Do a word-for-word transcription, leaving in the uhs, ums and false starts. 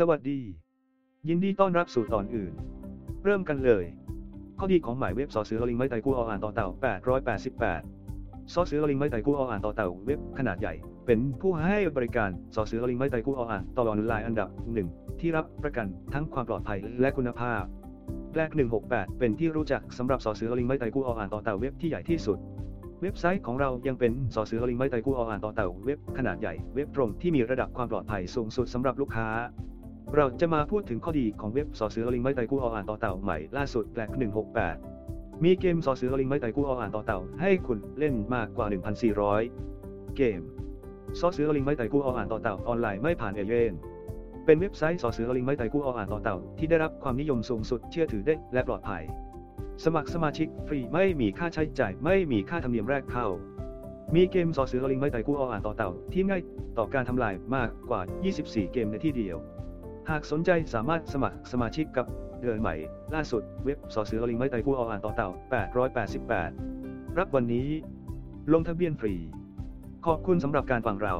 สวัสดียินดีต้อนรับสู่ตอนอื่นเริ่มกันเลยข้อดีของหมายเว็บสอเสือลิงไม้ไตกู้ออ่านต่อเต่าแปดร้อยแปดสิบแปดสอเสือลิงไม้ไตกู้ออ่านต่อเต่าเว็บขนาดใหญ่เป็นผู้ให้บริการสอเสือลิงไม้ไตกู้ออ่านต่อออนไลน์อันดับหนึ่งที่รับประกันทั้งความปลอดภัยและคุณภาพแรกหนึ่งหกแปดเป็นที่รู้จักสำหรับสอเสือลิงไม้ไตกู้ออ่านต่อเต่าเว็บที่ใหญ่ที่สุดเว็บไซต์ของเรายังเป็นสอเสือลิงไม้ไตกู้ออ่านต่อเต่าเว็บขนาดใหญ่เว็บตรงที่มีระดับความปลอดภัยสูงสุดสำหรับลูกค้าเราจะมาพูดถึงข้อดีของเว็บสอเสือลิงไม้ไตกู้ออ่านต่อเต่าใหม่ล่าสุดแบล็คหนึ่งหกแปดมีเกมสอเสือลิงไม้ไตกู้ออ่านต่อเต่าให้คุณเล่นมากกว่า หนึ่งพันสี่ร้อย เกมสอเสือลิงไม้ไตกู้ออ่านต่อเต่าออนไลน์ไม่ผ่านเอเจนต์เป็นเว็บไซต์สอเสือลิงไม้ไตกู้ออ่านต่อเต่าที่ได้รับความนิยมสูงสุดเชื่อถือได้และปลอดภัยสมัครสมาชิกฟรีไม่มีค่าใช้จ่ายไม่มีค่าธรรมเนียมแรกเข้ามีเกมสอเสือลิงไม้ไตกู้ออ่านต่อเต่าที่ง่ายต่อการทำลายมากกว่ายี่สิบสี่เกมในที่เดียวหากสนใจสามารถสมัครสมาชิกกับเดือนใหม่ล่าสุดเว็บสอเสือลิงไม้ไตกู้ออ่านต่อเต่าแปดร้อยแปดสิบแปดรับวันนี้ลงทะเบียนฟรีขอบคุณสำหรับการฟังเรา